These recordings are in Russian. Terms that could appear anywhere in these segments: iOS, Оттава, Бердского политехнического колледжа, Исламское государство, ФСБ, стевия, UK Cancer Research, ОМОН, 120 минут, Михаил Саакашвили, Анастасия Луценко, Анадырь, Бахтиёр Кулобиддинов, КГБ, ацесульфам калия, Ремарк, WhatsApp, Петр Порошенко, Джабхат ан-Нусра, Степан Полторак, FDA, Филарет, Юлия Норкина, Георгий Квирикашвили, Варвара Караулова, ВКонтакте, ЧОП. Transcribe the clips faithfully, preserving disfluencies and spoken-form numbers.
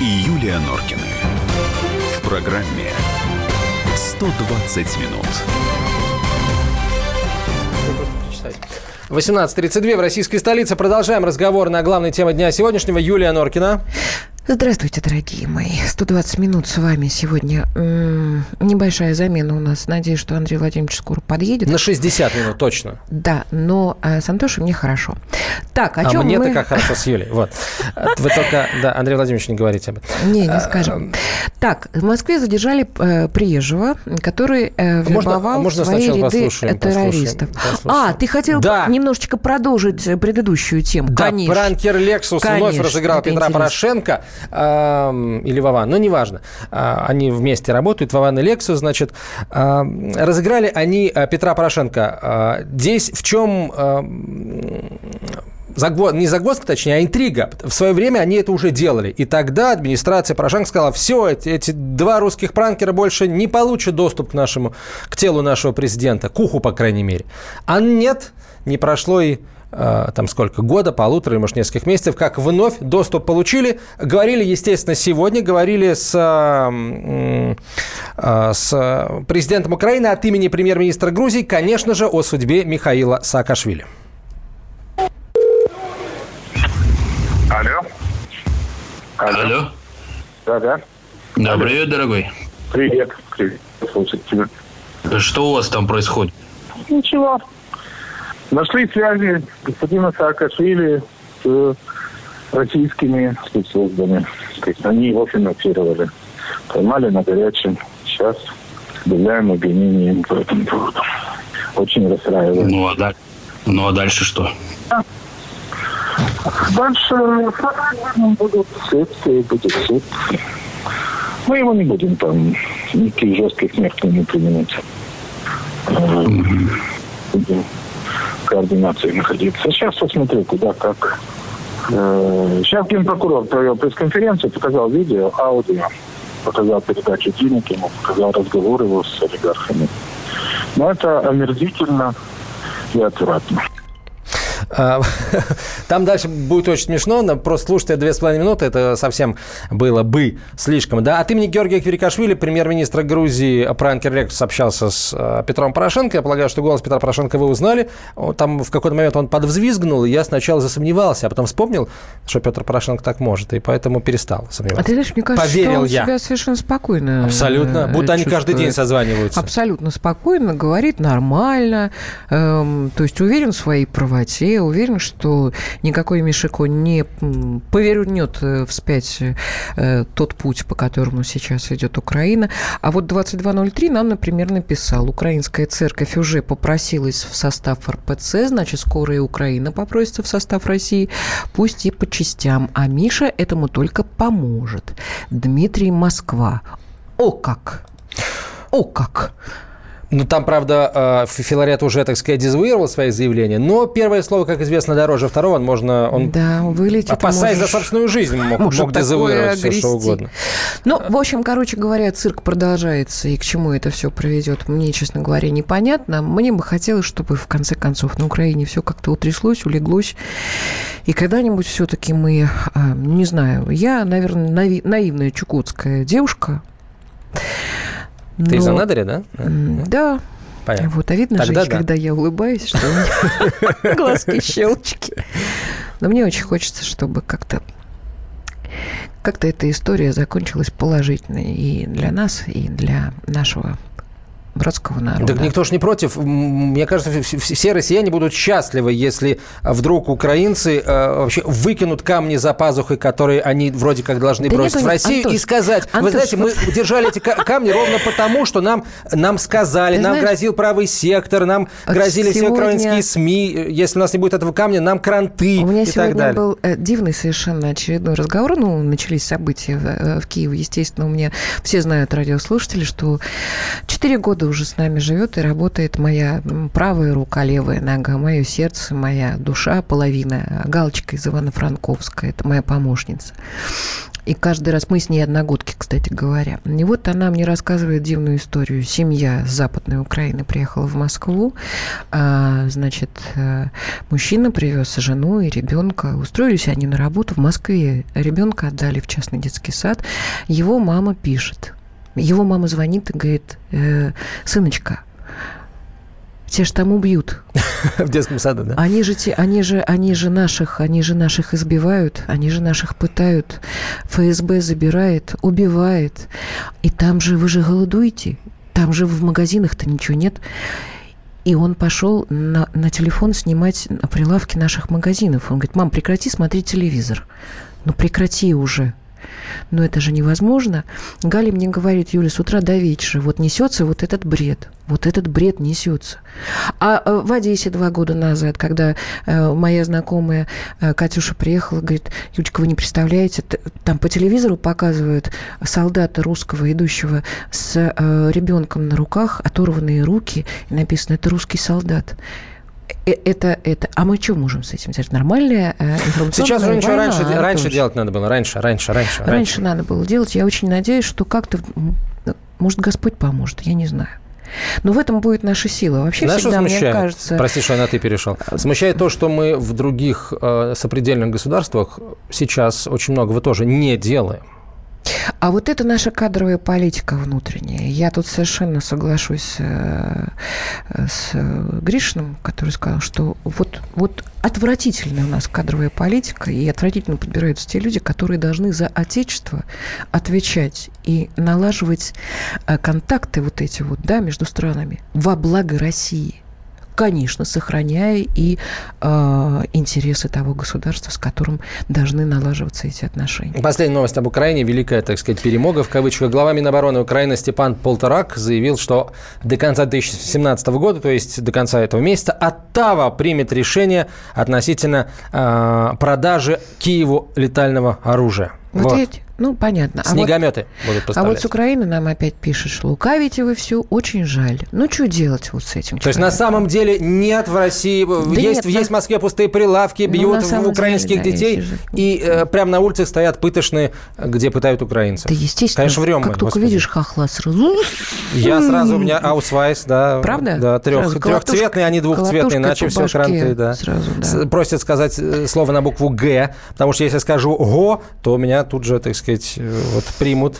и Юлия Норкина. В программе сто двадцать минут. восемнадцать тридцать два в российской столице. Продолжаем разговор на главной теме дня сегодняшнего. Юлия Норкина. Здравствуйте, дорогие мои. сто двадцать минут с вами сегодня. М-м, небольшая замена у нас. Надеюсь, что Андрей Владимирович скоро подъедет. На шестьдесят минут точно. Да, но а, с Антошей мне хорошо. Так, о а чем мы... А мне-то как хорошо с Юлей. Вот. Вы только, да, Андрей Владимирович, не говорите об этом. Не, не скажем. Так, в Москве задержали приезжего, который вербовал свои ряды террористов. А, ты хотел немножечко продолжить предыдущую тему. Да, пранкер Лексус вновь разыграл Петра Порошенко. Или Вован, но неважно. Они вместе работают, Вован и Лексус, значит. Разыграли они Петра Порошенко. Здесь в чем... Загвоз... Не загвоздка, точнее, а интрига. В свое время они это уже делали. И тогда администрация Порошенко сказала, все, эти, эти два русских пранкера больше не получат доступ к нашему, к телу нашего президента, к уху, по крайней мере. А нет, не прошло и э, там сколько, года, полутора, может, нескольких месяцев, как вновь доступ получили. Говорили, естественно, сегодня, говорили с, э, э, с президентом Украины от имени премьер-министра Грузии, конечно же, о судьбе Михаила Саакашвили. Алло. Алло. Алло. Да, да. Да, привет, дорогой. Привет. Привет. Слушать тебя. Что у вас там происходит? Ничего. Нашли связи господина Саакашвили с российскими спецслужбами. То есть они его финансировали. Поймали на горячем. Сейчас объявляем обвинение по этому поводу. Очень расстраивает. Ну, а да... ну а дальше что? Дальше будут следствия, будет суд. Мы его не будем там никаких жестких мер не применять. Mm-hmm. Будем в координации находиться. Сейчас посмотрю, куда, как. Сейчас генпрокурор провел пресс-конференцию, показал видео, аудио, показал передачу денег ему, показал разговор его с олигархами. Но это омерзительно и отвратно. Там дальше будет очень смешно. Просто слушайте две с половиной минуты. Это совсем было бы слишком. Да? От имени Георгия Квирикашвили, премьер-министра Грузии, пранкер Лексус общался с Петром Порошенко. Я полагаю, что голос Петра Порошенко вы узнали. Там в какой-то момент он подвзвизгнул, и я сначала засомневался, а потом вспомнил, что Петр Порошенко так может, и поэтому перестал сомневаться. А ты знаешь, мне кажется, поверил, что он себя совершенно спокойно абсолютно. Будто чувствует. Они каждый день созваниваются. Абсолютно спокойно, говорит нормально. Эм, то есть уверен в своей правоте. Я уверен, что никакой Мишико не повернет вспять тот путь, по которому сейчас идет Украина. А вот двадцать два ноль три нам, например, написал. Украинская церковь уже попросилась в состав эр пэ цэ, значит, скоро и Украина попросится в состав России, пусть и по частям. А Миша этому только поможет. Дмитрий, Москва. О как! О как! Ну, там, правда, Филарет уже, так сказать, дезавуировал свои заявления, но первое слово, как известно, дороже второго, он можно... Он, да, вылетит, опасаясь можешь, за собственную жизнь, мог, мог дезавуировать все, что угодно. Ну, в общем, короче говоря, цирк продолжается, и к чему это все приведет, мне, честно говоря, непонятно. Мне бы хотелось, чтобы, в конце концов, на Украине все как-то утряслось, улеглось, и когда-нибудь все-таки мы, не знаю, я, наверное, наивная чукотская девушка. Ты но... из Анадыря, да? Да. Понятно. Вот, а видно, Тогда же, да. когда я улыбаюсь, что у меня глазки щелочки. Но мне очень хочется, чтобы как-то как-то эта история закончилась положительно и для нас, и для нашего братского народа. Так никто ж не против. Мне кажется, все россияне будут счастливы, если вдруг украинцы э, вообще выкинут камни за пазухой, которые они вроде как должны да бросить нет, в Россию, Антон, и сказать, Антон, вы знаете, вот... мы держали эти камни ровно потому, что нам, нам сказали, Ты нам знаешь... грозил правый сектор, нам вот грозили сегодня... все украинские СМИ, если у нас не будет этого камня, нам кранты у меня и так далее. У меня сегодня был дивный совершенно очередной разговор, ну, начались события в, в Киеве, естественно, у меня все знают радиослушатели, что четыре года уже с нами живет и работает моя правая рука, левая нога, мое сердце, моя душа, половина, Галочка из Ивано-Франковска, это моя помощница. И каждый раз, мы с ней одногодки, кстати говоря. И вот она мне рассказывает дивную историю. Семья с Западной Украины приехала в Москву. Значит, мужчина привез жену и ребенка. Устроились они на работу в Москве. Ребенка отдали в частный детский сад. Его мама пишет. Его мама звонит и говорит: сыночка, те же там убьют. В детском саду, да? Они же, те, они, же, они, же наших, они же наших избивают, они же наших пытают. ФСБ забирает, убивает. И там же вы же голодуете. Там же в магазинах-то ничего нет. И он пошел на, на телефон снимать прилавки наших магазинов. Он говорит: мам, прекрати смотреть телевизор. Ну, прекрати уже. Но это же невозможно. Галя мне говорит: Юля, с утра до вечера вот несется вот этот бред. Вот этот бред несется. А в Одессе два года назад, когда моя знакомая Катюша приехала, говорит: Юлечка, вы не представляете, там по телевизору показывают солдата русского, идущего с ребенком на руках, оторванные руки, и написано: это русский солдат. Это, это. А мы что можем с этим делать? Нормальная информационная сейчас уже ничего раньше, раньше делать надо было. Раньше, раньше, раньше. Раньше, раньше надо было делать. Я очень надеюсь, что как-то, может, Господь поможет. Я не знаю. Но в этом будет наша сила. Вообще знаешь, всегда, мне кажется... Прости, что я на «ты» перешел. Смущает то, что мы в других э, сопредельных государствах сейчас очень многого тоже не делаем. А вот это наша кадровая политика внутренняя. Я тут совершенно соглашусь с Гришиным, который сказал, что вот, вот отвратительная у нас кадровая политика, и отвратительно подбираются те люди, которые должны за отечество отвечать и налаживать контакты вот эти вот, да, между странами во благо России. Конечно, сохраняя и э, интересы того государства, с которым должны налаживаться эти отношения. Последняя новость об Украине. Великая, так сказать, перемога, в кавычках. Глава Минобороны Украины Степан Полторак заявил, что до конца две тысячи семнадцатого года, то есть до конца этого месяца, Оттава примет решение относительно э, продажи Киеву летального оружия. Вот, вот. Видите? Ну, понятно. Снегометы а вот, будут поставлять. А вот с Украины нам опять пишут, что лукавите вы все, очень жаль. Ну, что делать вот с этим человеком? То есть, на самом деле, нет в России... Да есть, нет, есть в Москве пустые прилавки, бьют ну, украинских деле, детей, да, и э, прямо на улицах стоят пыточные, где пытают украинцев. Да, естественно. Конечно, врем как мы, только господи. Видишь хохла сразу... Я сразу, у меня аусвайс, да. Правда? Да, трех, трехцветные, а не двухцветные, иначе все кранты, да. Сразу, да. Просят сказать слово на букву «Г», потому что если я скажу «го», то у меня тут же, так сказать, сказать, вот примут,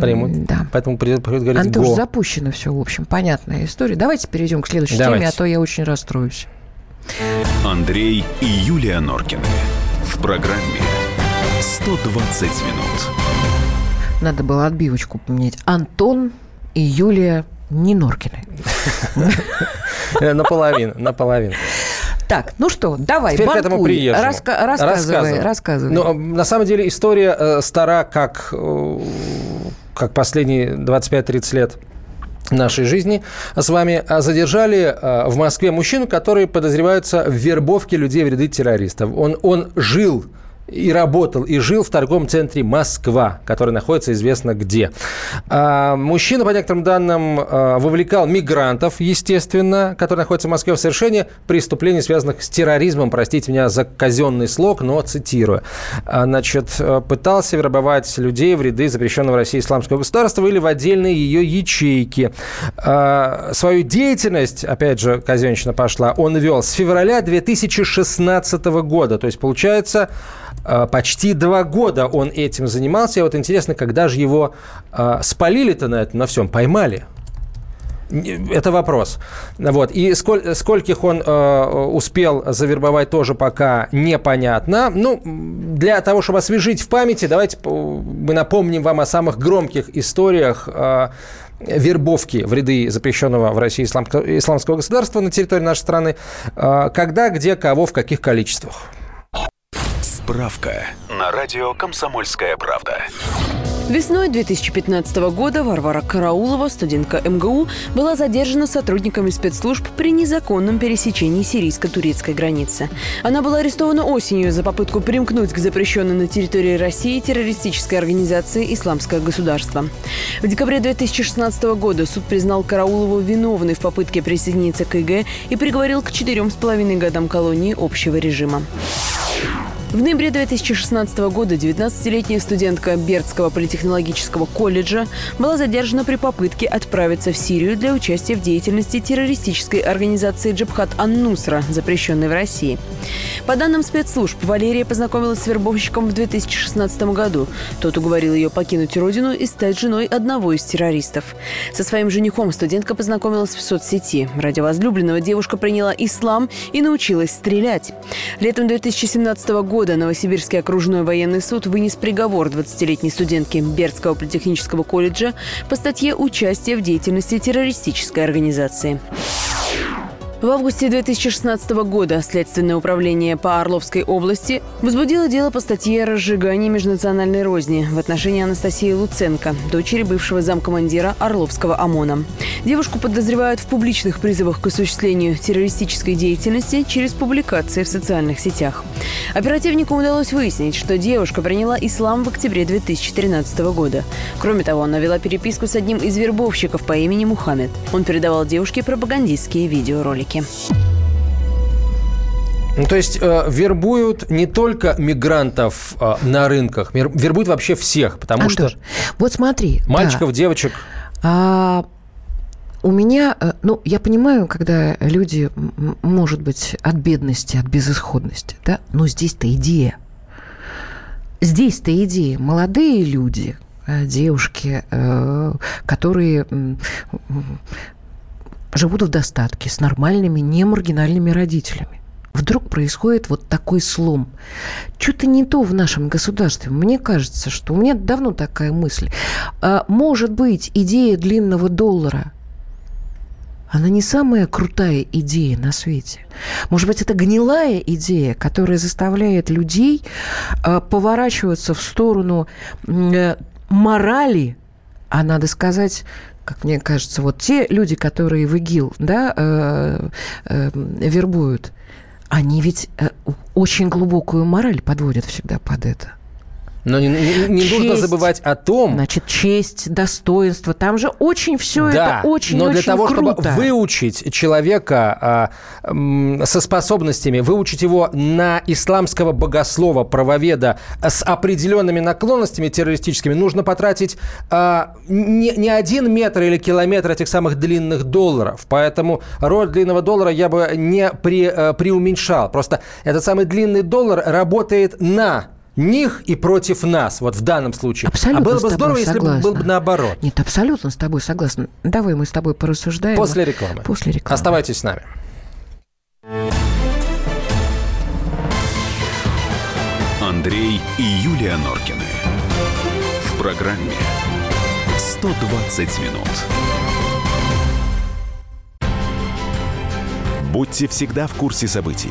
примут. Да. Поэтому придет говорить «го». Антош, запущено все, в общем, понятная история. Давайте перейдем к следующей Давайте. теме, а то я очень расстроюсь. Андрей и Юлия Норкины. В программе «сто двадцать минут». Надо было отбивочку поменять. Антон и Юлия не Норкины. Наполовину, наполовину. Так, ну что, давай, теперь банкуй, к этому приезжему. Раска- рассказывай, рассказывай. рассказывай. Ну, на самом деле история э, стара, как, э, как последние двадцать пять тридцать лет нашей жизни. С вами задержали э, в Москве мужчину, который подозревается в вербовке людей в ряды террористов. Он, он жил... и работал, и жил в торговом центре «Москва», который находится известно где. Мужчина, по некоторым данным, вовлекал мигрантов, естественно, которые находятся в Москве, в совершении преступлений, связанных с терроризмом. Простите меня за казенный слог, но цитирую. Значит, пытался вербовать людей в ряды запрещенного в России Исламского государства или в отдельные ее ячейки. Свою деятельность, опять же, казенщина пошла, он вел с февраля две тысячи шестнадцатого года. То есть, получается... Почти два года он этим занимался. И вот интересно, когда же его а, спалили-то на этом, на всем, поймали? Это вопрос. Вот. И сколь, скольких он э, успел завербовать, тоже пока непонятно. Ну, для того, чтобы освежить в памяти, давайте мы напомним вам о самых громких историях э, вербовки в ряды запрещенного в России ислам, исламского государства на территории нашей страны. Э, когда, где, кого, в каких количествах. Справка на радио «Комсомольская правда». Весной две тысячи пятнадцатого года Варвара Караулова, студентка эм гэ у, была задержана сотрудниками спецслужб при незаконном пересечении сирийско-турецкой границы. Она была арестована осенью за попытку примкнуть к запрещенной на территории России террористической организации «Исламское государство». В декабре две тысячи шестнадцатого года суд признал Караулову виновной в попытке присоединиться к ай джи и приговорил к четырем с половиной годам колонии общего режима. В ноябре две тысячи шестнадцатого года девятнадцатилетняя студентка Бердского политехнического колледжа была задержана при попытке отправиться в Сирию для участия в деятельности террористической организации «Джабхат ан-Нусра», запрещенной в России. По данным спецслужб, Валерия познакомилась с вербовщиком в две тысячи шестнадцатом году. Тот уговорил ее покинуть родину и стать женой одного из террористов. Со своим женихом студентка познакомилась в соцсети. Ради возлюбленного девушка приняла ислам и научилась стрелять. Летом две тысячи семнадцатого года Года Новосибирский окружной военный суд вынес приговор двадцатилетней студентке Бердского политехнического колледжа по статье «Участие в деятельности террористической организации». В августе две тысячи шестнадцатого года Следственное управление по Орловской области возбудило дело по статье «Разжигание межнациональной розни» в отношении Анастасии Луценко, дочери бывшего замкомандира Орловского ОМОНа. Девушку подозревают в публичных призывах к осуществлению террористической деятельности через публикации в социальных сетях. Оперативникам удалось выяснить, что девушка приняла ислам в октябре две тысячи тринадцатого года. Кроме того, она вела переписку с одним из вербовщиков по имени Мухаммед. Он передавал девушке пропагандистские видеоролики. Ну, то есть э, вербуют не только мигрантов э, на рынках, вербуют вообще всех, потому Антош, что... вот смотри. Мальчиков, да. девочек. А, у меня... Ну, я понимаю, когда люди, может быть, от бедности, от безысходности, да, но здесь-то идея. Здесь-то идея. Молодые люди, девушки, э, которые... живут в достатке с нормальными, не маргинальными родителями. Вдруг происходит вот такой слом. Что-то не то в нашем государстве. Мне кажется, что у меня давно такая мысль. Может быть, идея длинного доллара, она не самая крутая идея на свете. Может быть, это гнилая идея, которая заставляет людей поворачиваться в сторону морали, а надо сказать... Как мне кажется, вот те люди, которые в ИГИЛ, да, э, э, вербуют, они ведь э, очень глубокую мораль подводят всегда под это. Но не, не, не честь, нужно забывать о том... Значит, честь, достоинство. Там же очень все да, это очень-очень круто. Но для того, круто. чтобы выучить человека а, м, со способностями, выучить его на исламского богослова, правоведа с определенными наклонностями террористическими, нужно потратить а, не, не один метр или километр этих самых длинных долларов. Поэтому роль длинного доллара я бы не при, а, преуменьшал. Просто этот самый длинный доллар работает на... них и против нас, вот в данном случае. Абсолютно. А было бы здорово, если бы было бы наоборот. Нет, абсолютно с тобой согласна. Давай мы с тобой порассуждаем. После рекламы. После рекламы. Оставайтесь с нами. Андрей и Юлия Норкины. В программе сто двадцать минут. Будьте всегда в курсе событий.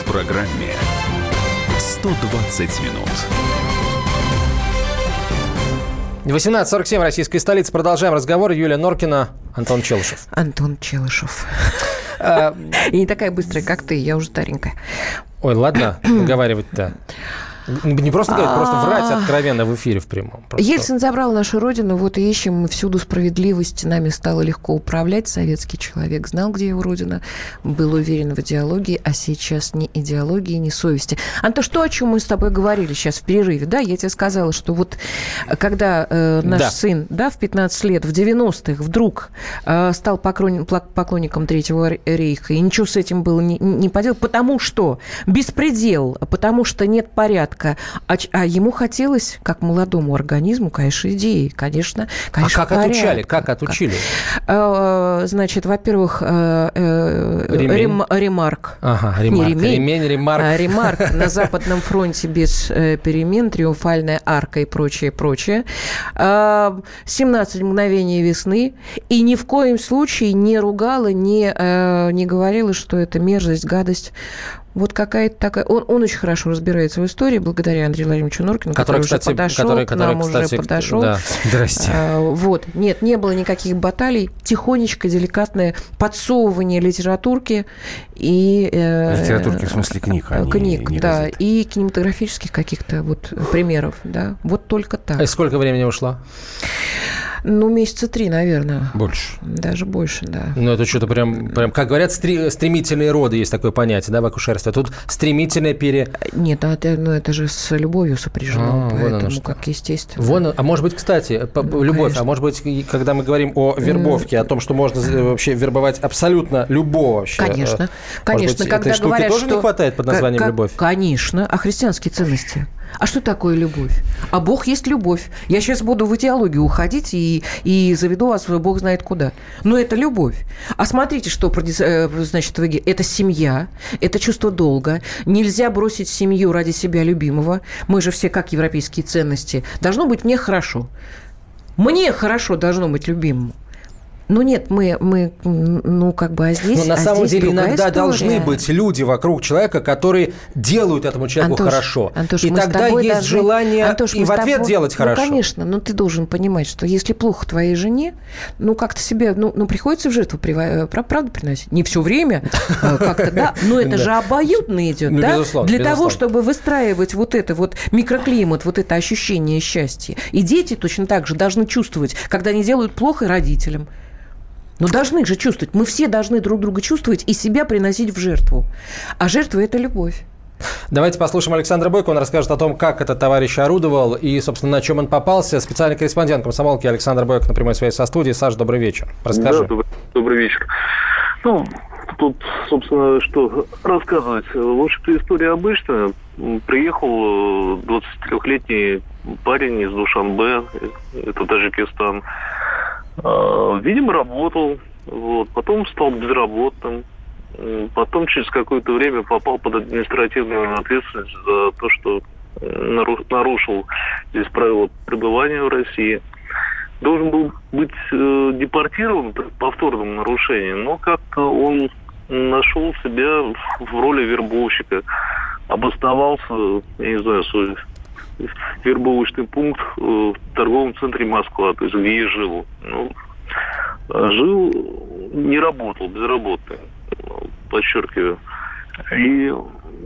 В программе сто двадцать минут. восемнадцать сорок семь, российская столица. Продолжаем разговор. Юлия Норкина, Антон Челышев. Антон Челышев. Я не такая быстрая, как ты, я уже старенькая. Ой, ладно, разговаривать-то. Не просто говорить, просто врать откровенно в эфире в прямом. Просто. Ельцин забрал нашу родину, вот и ищем мы всюду справедливость. Нами стало легко управлять. Советский человек знал, где его родина, был уверен в идеологии, а сейчас ни идеологии, ни совести. Антош, то, о чем мы с тобой говорили сейчас в перерыве, да, я тебе сказала, что вот когда э, наш да. сын, да, в пятнадцать лет, в девяностых вдруг э, стал покрон... поклонником Третьего рейха, и ничего с этим было не, не поделать, потому что беспредел, потому что нет порядка. А, а ему хотелось, как молодому организму, конечно, идеи, конечно, конечно. А как порядка. отучали? Как отучили? Как? Значит, во-первых, ремень. Рем, ремарк. Ага, ремарк. Не ремень. Ремень, ремарк. А, ремарк на Западном фронте без перемен, триумфальная арка и прочее, прочее. семнадцать мгновений весны. И ни в коем случае не ругала, не, не говорила, что это мерзость, гадость. вот какая-то такая... Он, он очень хорошо разбирается в истории, благодаря Андрею Владимировичу Норкину, который, который уже кстати, подошел, который, который, к нам кстати, уже подошел. Да. Здрасте. А, вот. Нет, не было никаких баталий. Тихонечко, деликатное подсовывание литературки и... Э, литературки, в смысле книг, а книг, не, не да. Газет. И кинематографических каких-то вот примеров, да. Вот только так. А сколько времени ушло? Ну, месяца три, наверное. Больше. Даже больше, да. Ну, это что-то прям, прям, как говорят, стри- стремительные роды, есть такое понятие, да, в акушерстве. А тут стремительное пере... Нет, это, ну, это же с любовью сопряжено, а, поэтому вот как естественно. Вон, а может быть, кстати, ну, любовь, конечно. А может быть, когда мы говорим о вербовке, о том, что можно вообще вербовать абсолютно любого вообще. Конечно, конечно. Быть, когда этой штуки говорят, тоже что... не хватает под названием к- любовь? Конечно, а христианские ценности? А что такое любовь? А Бог есть любовь. Я сейчас буду в идеологию уходить и, и заведу вас, Бог знает куда. Но это любовь. А смотрите, что значит в Иге. Это семья, это чувство долга. Нельзя бросить семью ради себя любимого. Мы же все как европейские ценности. Должно быть мне хорошо. Мне хорошо должно быть любимому. Ну нет, мы, мы, ну как бы, а здесь, но на а самом здесь деле иногда история. Должны быть люди вокруг человека, которые делают этому человеку Антош, хорошо. Антош, и тогда есть должны... желание Антош, и в ответ тобой... делать хорошо. Ну, конечно, но ты должен понимать, что если плохо твоей жене, ну как-то себе, ну, ну приходится в жертву, прив... правду приносить. Не все время как-то, да, но это же обоюдно идет, да? Для того, чтобы выстраивать вот это вот микроклимат, вот это ощущение счастья. И дети точно так же должны чувствовать, когда они делают плохо родителям. Но должны же чувствовать. Мы все должны друг друга чувствовать и себя приносить в жертву. А жертва – это любовь. Давайте послушаем Александра Бойко. Он расскажет о том, как этот товарищ орудовал и, собственно, на чем он попался. Специальный корреспондент комсомолки Александр Бойко на прямой связи со студией. Саш, добрый вечер. Расскажи. Да, добрый, добрый вечер. Ну, тут, собственно, что рассказывать. В общем-то, история обычная. Приехал двадцатитрёхлетний парень из Душанбе, это Таджикистан. Видимо, работал, вот. Потом стал безработным, потом через какое-то время попал под административную ответственность за то, что нарушил здесь правила пребывания в России. Должен был быть депортирован при повторном нарушении, но как-то он нашел себя в роли вербовщика, обосновался, я не знаю, свой вербовочный пункт в торговом центре Москва, то есть где я жил. Ну, жил, не работал, безработный, подчеркиваю. И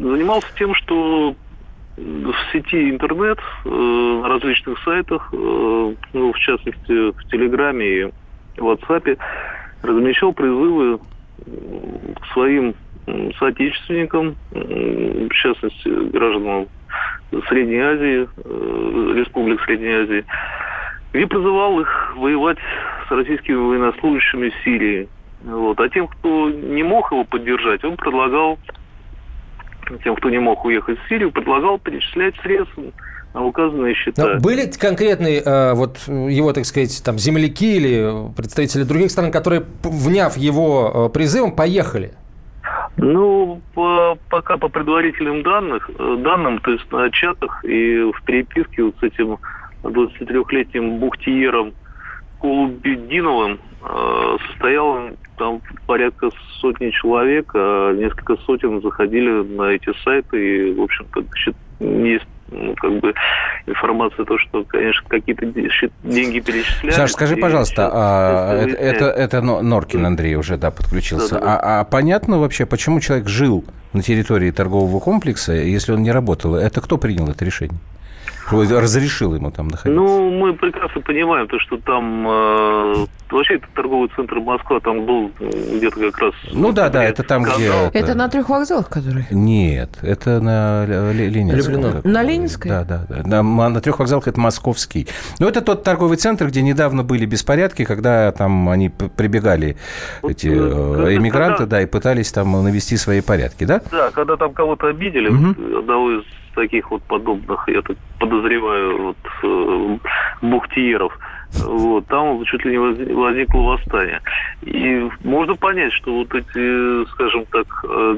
занимался тем, что в сети интернет, на различных сайтах, ну, в частности в Телеграме и в WhatsApp, размещал призывы к своим соотечественникам, в частности гражданам Средней Азии, э, республик Средней Азии, где призывал их воевать с российскими военнослужащими в Сирии. Вот. А тем, кто не мог его поддержать, он предлагал, тем, кто не мог уехать в Сирию, предлагал перечислять средства на указанные счета. Но были конкретные э, вот его, так сказать, там, земляки или представители других стран, которые, вняв его призывом, поехали? Ну, по, пока по предварительным данных, данным, то есть на чатах и в переписке вот с этим двадцатитрёхлетним Бахтиёром Кулобиддиновым э, состояло там порядка сотни человек, а несколько сотен заходили на эти сайты, и, в общем-то, есть, ну, как бы информация, то, что, конечно, какие-то деньги перечисляют. Саша, скажи, пожалуйста, а, это, это, это Норкин Андрей уже, да, подключился. Да, да. А, а понятно вообще, почему человек жил на территории торгового комплекса, если он не работал? Это кто принял это решение? Разрешил ему там находиться? Ну, мы прекрасно понимаем, то, что там... Э, вообще, это торговый центр Москва, там был где-то как раз... Ну, да, да, это там, где... Это на трех вокзалах, которые? Нет, это на Ленинском. На Ленинской? Да, да, да. На, на трех вокзалах это московский. Но это тот торговый центр, где недавно были беспорядки, когда там они прибегали, вот, эти э, эмигранты, когда... да, и пытались там навести свои порядки, да? Да, когда там кого-то обидели, угу. Одного из таких вот подобных, я так подозреваю, вот, Бахтиёров, вот, там чуть ли не возникло восстание. И можно понять, что вот эти, скажем так,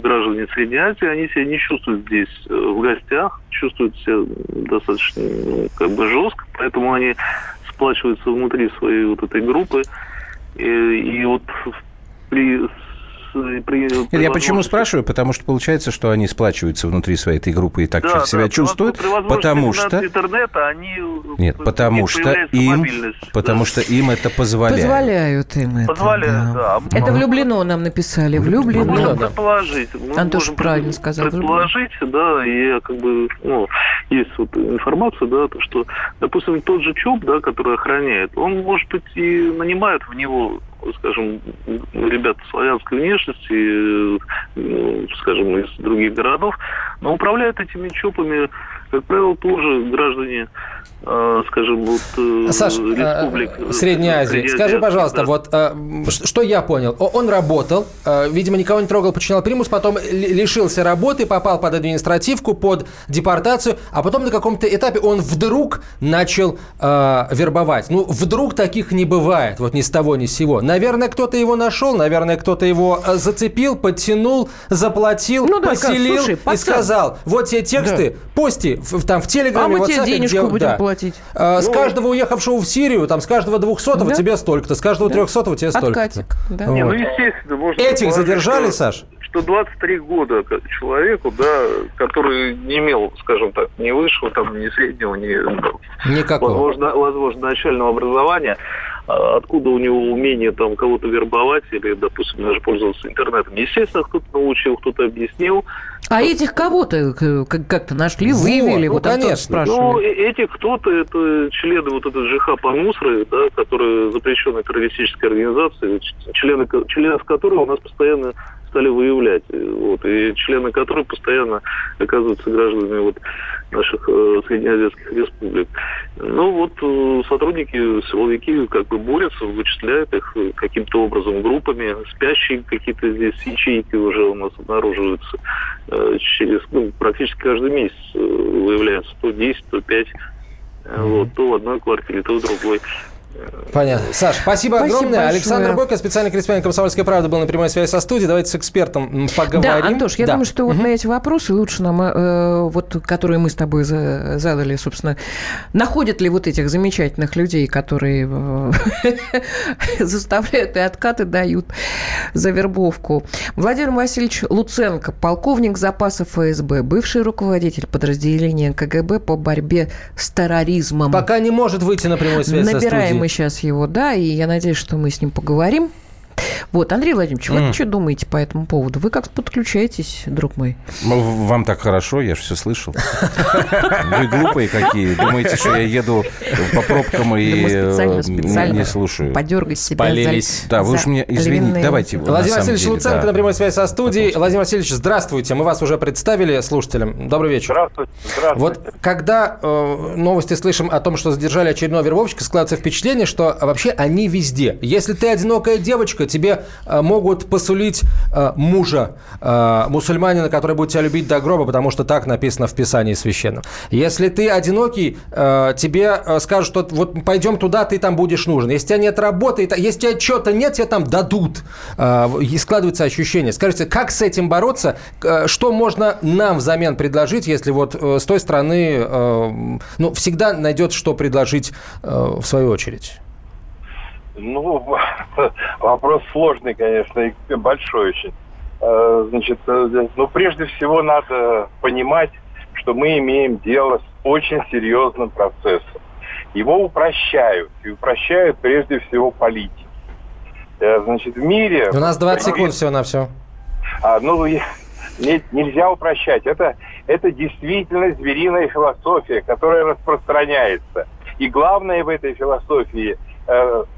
граждане Средней Азии, они себя не чувствуют здесь в гостях, чувствуют себя достаточно, ну, как бы жестко, поэтому они сплачиваются внутри своей вот этой группы. И, и вот при При, при Я почему спрашиваю? Потому что получается, что они сплачиваются внутри своей этой группы и так да, себя да, чувствуют, потому что... интернета они... Нет, потому что им... Потому да. что им это позволяет. Позволяют им это. Позволяют, да. да. Это влюблено нам написали. Влюблено. Мы можем предположить. Мы Антоша правильно сказал. Предположить, да, и как бы... Ну, есть вот информация, да, то, что, допустим, тот же ЧУП, да, который охраняет, он, может быть, и нанимает в него, скажем, ребят славянской внешности, скажем, из других городов, но управляют этими ЧОПами, как правило, тоже граждане, скажем, вот, Саша, республик. Средняя Азия. Скажи, пожалуйста, да. вот что я понял. Он работал, видимо, никого не трогал, подчинял примус, потом лишился работы, попал под административку, под депортацию, а потом на каком-то этапе он вдруг начал вербовать. Ну, вдруг таких не бывает, вот ни с того, ни с сего. Наверное, кто-то его нашел, наверное, кто-то его зацепил, подтянул, заплатил, ну, да, поселил слушай, и сказал, вот те тексты, да. пости в, там, в Телеграме, а мы тебе денежку где, будем да. платить. А, с ну, каждого уехавшего в Сирию, там, с каждого двухсотого да? тебе столько-то, с каждого трехсотого да. тебе столько-то. Да. Вот. Не, ну, естественно, можно Этих задержали, что, Саш? Что двадцать три года человеку, да, который не имел, скажем так, ни высшего, там, ни среднего, ни... Никакого. Возможно, возможно, начального образования, откуда у него умение там кого-то вербовать или, допустим, даже пользоваться интернетом. Естественно, кто-то научил, кто-то объяснил. А этих кого-то как-то нашли, выявили? Вот, ну, вот конечно. Спрашивали. Ну, этих кто-то, это члены вот этого Джабхат ан-Нусры, да, которые запрещенные террористические организации, члены, членов которых у нас постоянно стали выявлять, вот, и члены которой постоянно оказываются гражданами вот наших э, среднеазиатских республик. Ну вот э, сотрудники, силовики как бы борются, вычисляют их каким-то образом группами, спящие какие-то здесь ячейки уже у нас обнаруживаются э, через, ну, практически каждый месяц э, выявляются сто десять, сто пять, э, вот, то в одной квартире, то в другой. Понятно. Саш, спасибо, спасибо огромное. Большое. Александр Бойко, специальный корреспондент «Комсомольской правды», был на прямой связи со студией. Давайте с экспертом поговорим. Да, Антош, я да. думаю, что вот угу. на эти вопросы лучше нам, э, вот, которые мы с тобой задали, собственно, находят ли вот этих замечательных людей, которые заставляют и откаты дают за вербовку. Владимир Васильевич Луценко, полковник запаса эф эс бэ, бывший руководитель подразделения ка гэ бэ по борьбе с терроризмом. Пока не может выйти на прямой связи со студией. Мы сейчас его, да, и я надеюсь, что мы с ним поговорим. Вот, Андрей Владимирович, mm. вы что думаете по этому поводу? Вы как подключаетесь, друг мой? Вам так хорошо, я же все слышал. Вы глупые какие. Думаете, что я еду по пробкам и не слушаю. Подергай себя. Да, вы уж меня извините. Давайте. Владимир Васильевич Луценко на прямой связи со студией. Владимир Васильевич, здравствуйте. Мы вас уже представили слушателям. Добрый вечер. Здравствуйте. Вот когда новости слышим о том, что задержали очередного вербовщика, складывается впечатление, что вообще они везде. Если ты одинокая девочка, тебе могут посулить э, мужа э, мусульманина, который будет тебя любить до гроба, потому что так написано в Писании Священном. Если ты одинокий, э, тебе скажут, что вот пойдем туда, ты там будешь нужен. Если у тебя нет работы, если у тебя чего-то нет, тебе там дадут. Э, и складывается ощущение. Скажите, как с этим бороться? Что можно нам взамен предложить, если вот э, с той стороны э, ну, всегда найдется, что предложить э, в свою очередь? Ну, вопрос сложный, конечно, и большой очень. Значит, ну, прежде всего надо понимать, что мы имеем дело с очень серьезным процессом. Его упрощают, и упрощают прежде всего политики. Значит, в мире... У нас двадцать секунд всего на все. А, ну, нет, нельзя упрощать. Это, это действительно звериная философия, которая распространяется. И главное в этой философии...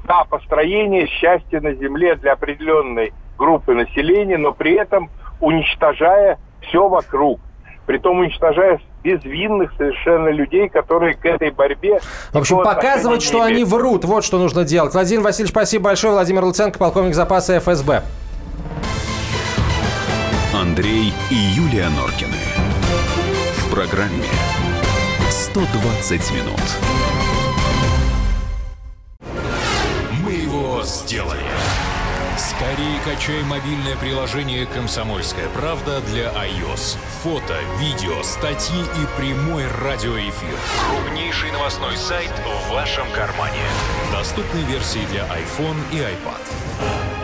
Да, построение счастья на земле для определенной группы населения, но при этом уничтожая все вокруг. Притом уничтожая безвинных совершенно людей, которые к этой борьбе... В общем, показывать, что они врут. Вот что нужно делать. Владимир Васильевич, спасибо большое. Владимир Луценко, полковник запаса эф эс бэ. Андрей и Юлия Норкины. В программе «сто двадцать минут». Сделали. Скорее качай мобильное приложение «Комсомольская правда» для iOS. Фото, видео, статьи и прямой радиоэфир. Крупнейший новостной сайт в вашем кармане. Доступны версии для iPhone и iPad.